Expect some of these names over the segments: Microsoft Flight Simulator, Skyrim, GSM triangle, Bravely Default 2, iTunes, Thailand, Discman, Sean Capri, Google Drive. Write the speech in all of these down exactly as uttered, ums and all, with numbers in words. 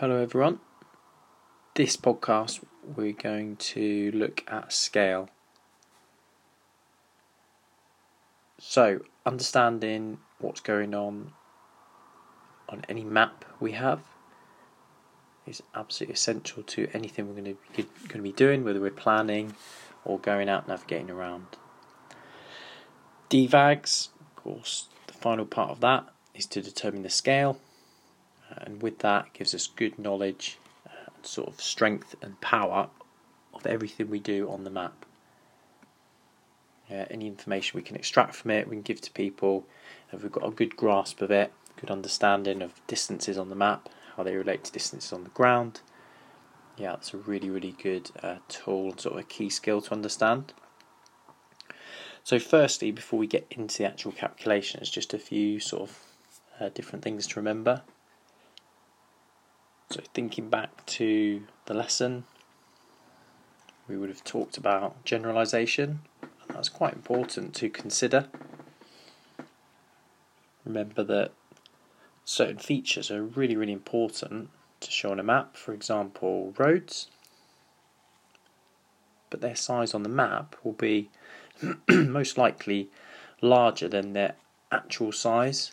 Hello everyone. This podcast we're going to look at scale. So, understanding what's going on on any map we have is absolutely essential to anything we're going to be, going to be doing, whether we're planning or going out navigating around. D VAGs, of course, the final part of that is to determine the scale. And with that, it gives us good knowledge and sort of strength and power of everything we do on the map. Uh, any information we can extract from it, we can give to people. If we've got a good grasp of it, good understanding of distances on the map, how they relate to distances on the ground. Yeah, that's a really, really good uh, tool and sort of a key skill to understand. So firstly, before we get into the actual calculations, just a few sort of uh, different things to remember. So thinking back to the lesson, we would have talked about generalisation, and that's quite important to consider. Remember that certain features are really, really important to show on a map, for example roads, but their size on the map will be most likely larger than their actual size.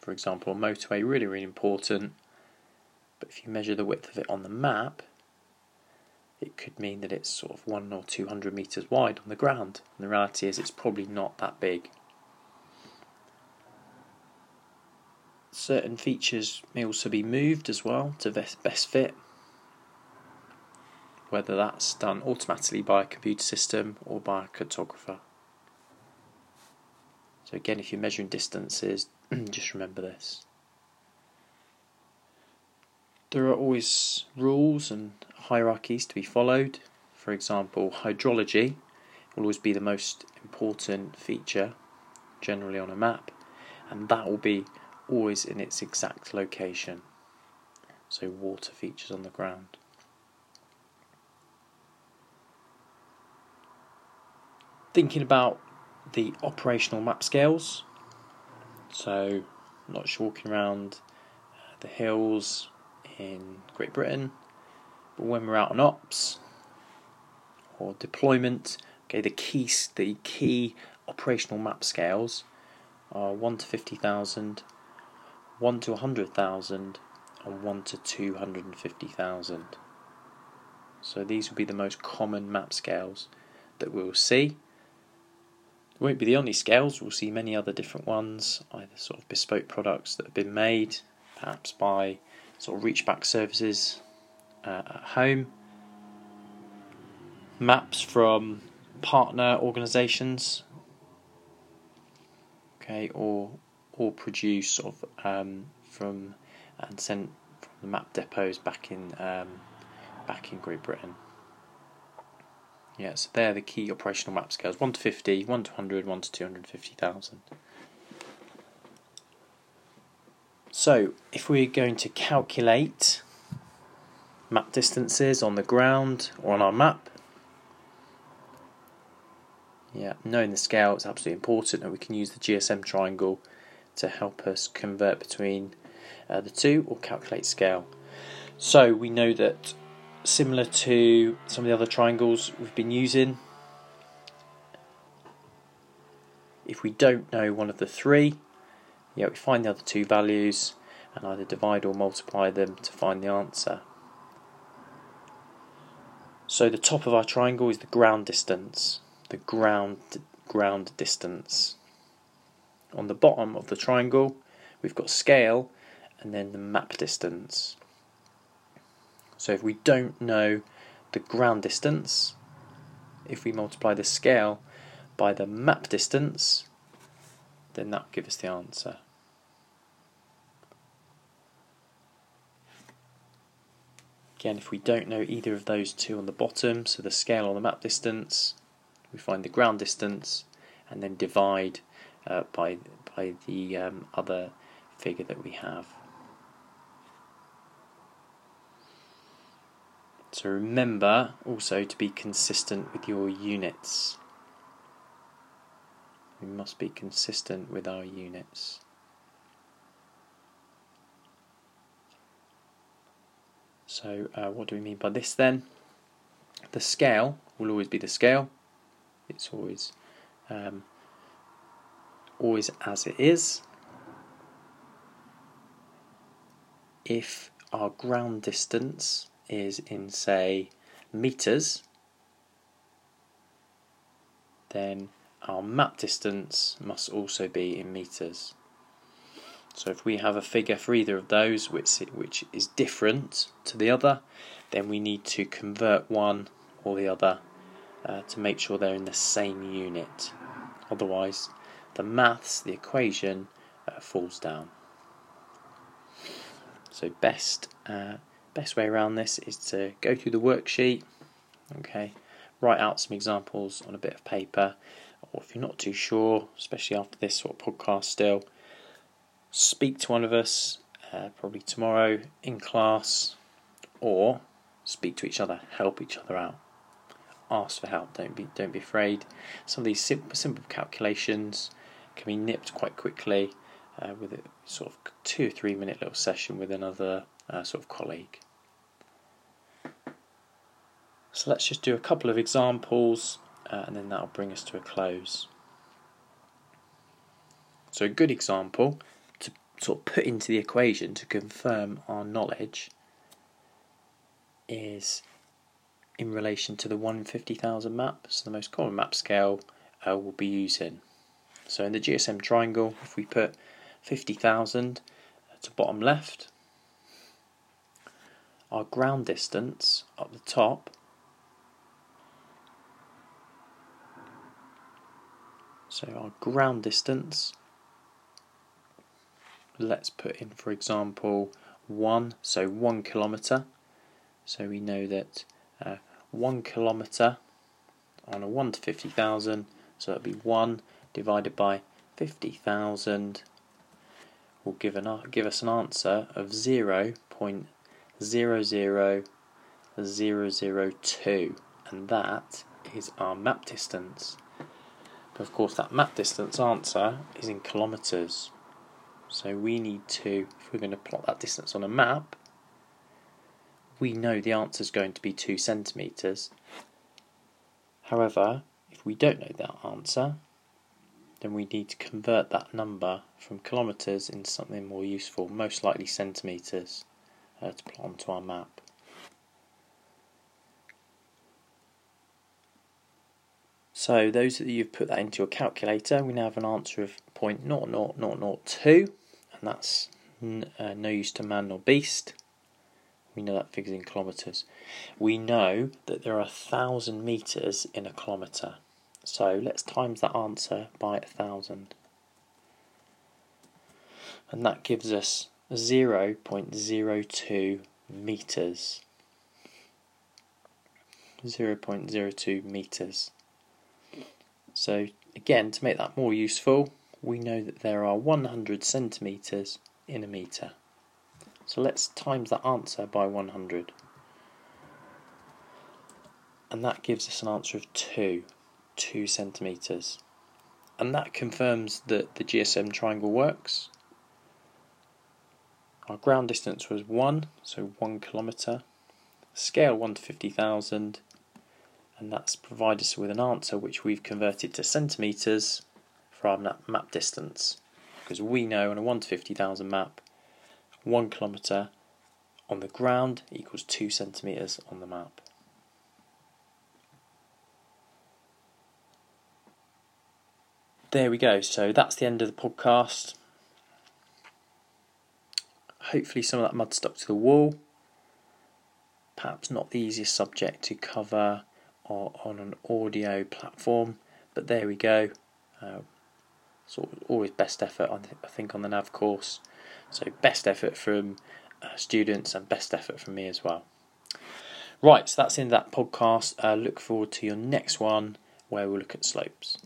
For example, a motorway, really, really important, but if you measure the width of it on the map, it could mean that it's sort of one or two hundred meters wide on the ground. And the reality is it's probably not that big. Certain features may also be moved as well to best fit, whether that's done automatically by a computer system or by a cartographer. So again, if you're measuring distances, just remember this. There are always rules and hierarchies to be followed. For example, hydrology will always be the most important feature generally on a map, and that will be always in its exact location. So water features on the ground. Thinking about the operational map scales, so not just walking around the hills in Great Britain, but when we're out on ops or deployment, okay, the key the key operational map scales are one to fifty thousand, one to one hundred thousand and one to two hundred fifty thousand. So these will be the most common map scales that we'll see. Won't be the only scales, we'll see many other different ones, either sort of bespoke products that have been made, perhaps by sort of reach back services uh, at home, maps from partner organisations, okay, or or produced sort of um, from and sent from the map depots back in um, back in Great Britain. Yeah, so they're the key operational map scales, one to fifty, one to one hundred, one to two hundred fifty thousand. So, if we're going to calculate map distances on the ground or on our map, yeah, knowing the scale is absolutely important, and we can use the G S M triangle to help us convert between uh, the two or calculate scale. So, we know that similar to some of the other triangles we've been using, if we don't know one of the three, yeah, we find the other two values and either divide or multiply them to find the answer. So the top of our triangle is the ground distance, the ground ground distance. On the bottom of the triangle we've got scale and then the map distance. So if we don't know the ground distance, if we multiply the scale by the map distance, then that will give us the answer. Again, if we don't know either of those two on the bottom, so the scale or the map distance, we find the ground distance and then divide uh, by, by the um, other figure that we have. So remember also to be consistent with your units. We must be consistent with our units. So uh, what do we mean by this then? The scale will always be the scale. It's always um, always as it is. If our ground distance is in, say, meters, then our map distance must also be in meters. So if we have a figure for either of those which which is different to the other, then we need to convert one or the other uh, to make sure they're in the same unit. Otherwise, the maths, the equation, uh, falls down. So best uh, best way around this is to go through the worksheet, okay, write out some examples on a bit of paper, or if you're not too sure, especially after this sort of podcast still, speak to one of us, uh, probably tomorrow in class, or speak to each other, help each other out. Ask for help, don't be don't be afraid. Some of these simple, simple calculations can be nipped quite quickly uh, with a sort of two or three minute little session with another uh, sort of colleague. So let's just do a couple of examples uh, and then that'll bring us to a close. So a good example to sort of put into the equation to confirm our knowledge is in relation to the one in fifty thousand map, so the most common map scale uh, we'll be using. So in the G S M triangle, if we put fifty thousand to bottom left, our ground distance up the top, so our ground distance, let's put in, for example, one, so one kilometre. So we know that uh, one kilometre on a one to fifty thousand, so that'd be one divided by fifty thousand will give, an, give us an answer of zero point zero zero zero zero two, and that is our map distance. But of course that map distance answer is in kilometres, so we need to, if we're going to plot that distance on a map, we know the answer is going to be two centimetres. However, if we don't know that answer, then we need to convert that number from kilometres into something more useful, most likely centimetres, uh, to plot onto our map. So those that you've put that into your calculator, we now have an answer of zero point zero zero zero zero two, and that's n uh, no use to man nor beast. We know that figure's in kilometres. We know that there are a thousand metres in a kilometre. So let's times that answer by a thousand. And that gives us zero point zero two metres. zero point zero two metres. So again, to make that more useful, we know that there are one hundred centimetres in a metre. So let's times that answer by one hundred. And that gives us an answer of two, two centimetres. And that confirms that the G S M triangle works. Our ground distance was one, so one kilometre. Scale one to fifty thousand. And that's provided us with an answer which we've converted to centimetres for our map distance. Because we know on a one to fifty thousand map, one kilometre on the ground equals two centimetres on the map. There we go, so that's the end of the podcast. Hopefully some of that mud stuck to the wall. Perhaps not the easiest subject to cover or on an audio platform, but there we go. Uh, sort of always best effort, on th I think, on the nav course. So best effort from uh, students and best effort from me as well. Right, so that's the end of that podcast. Uh, look forward to your next one where we'll look at slopes.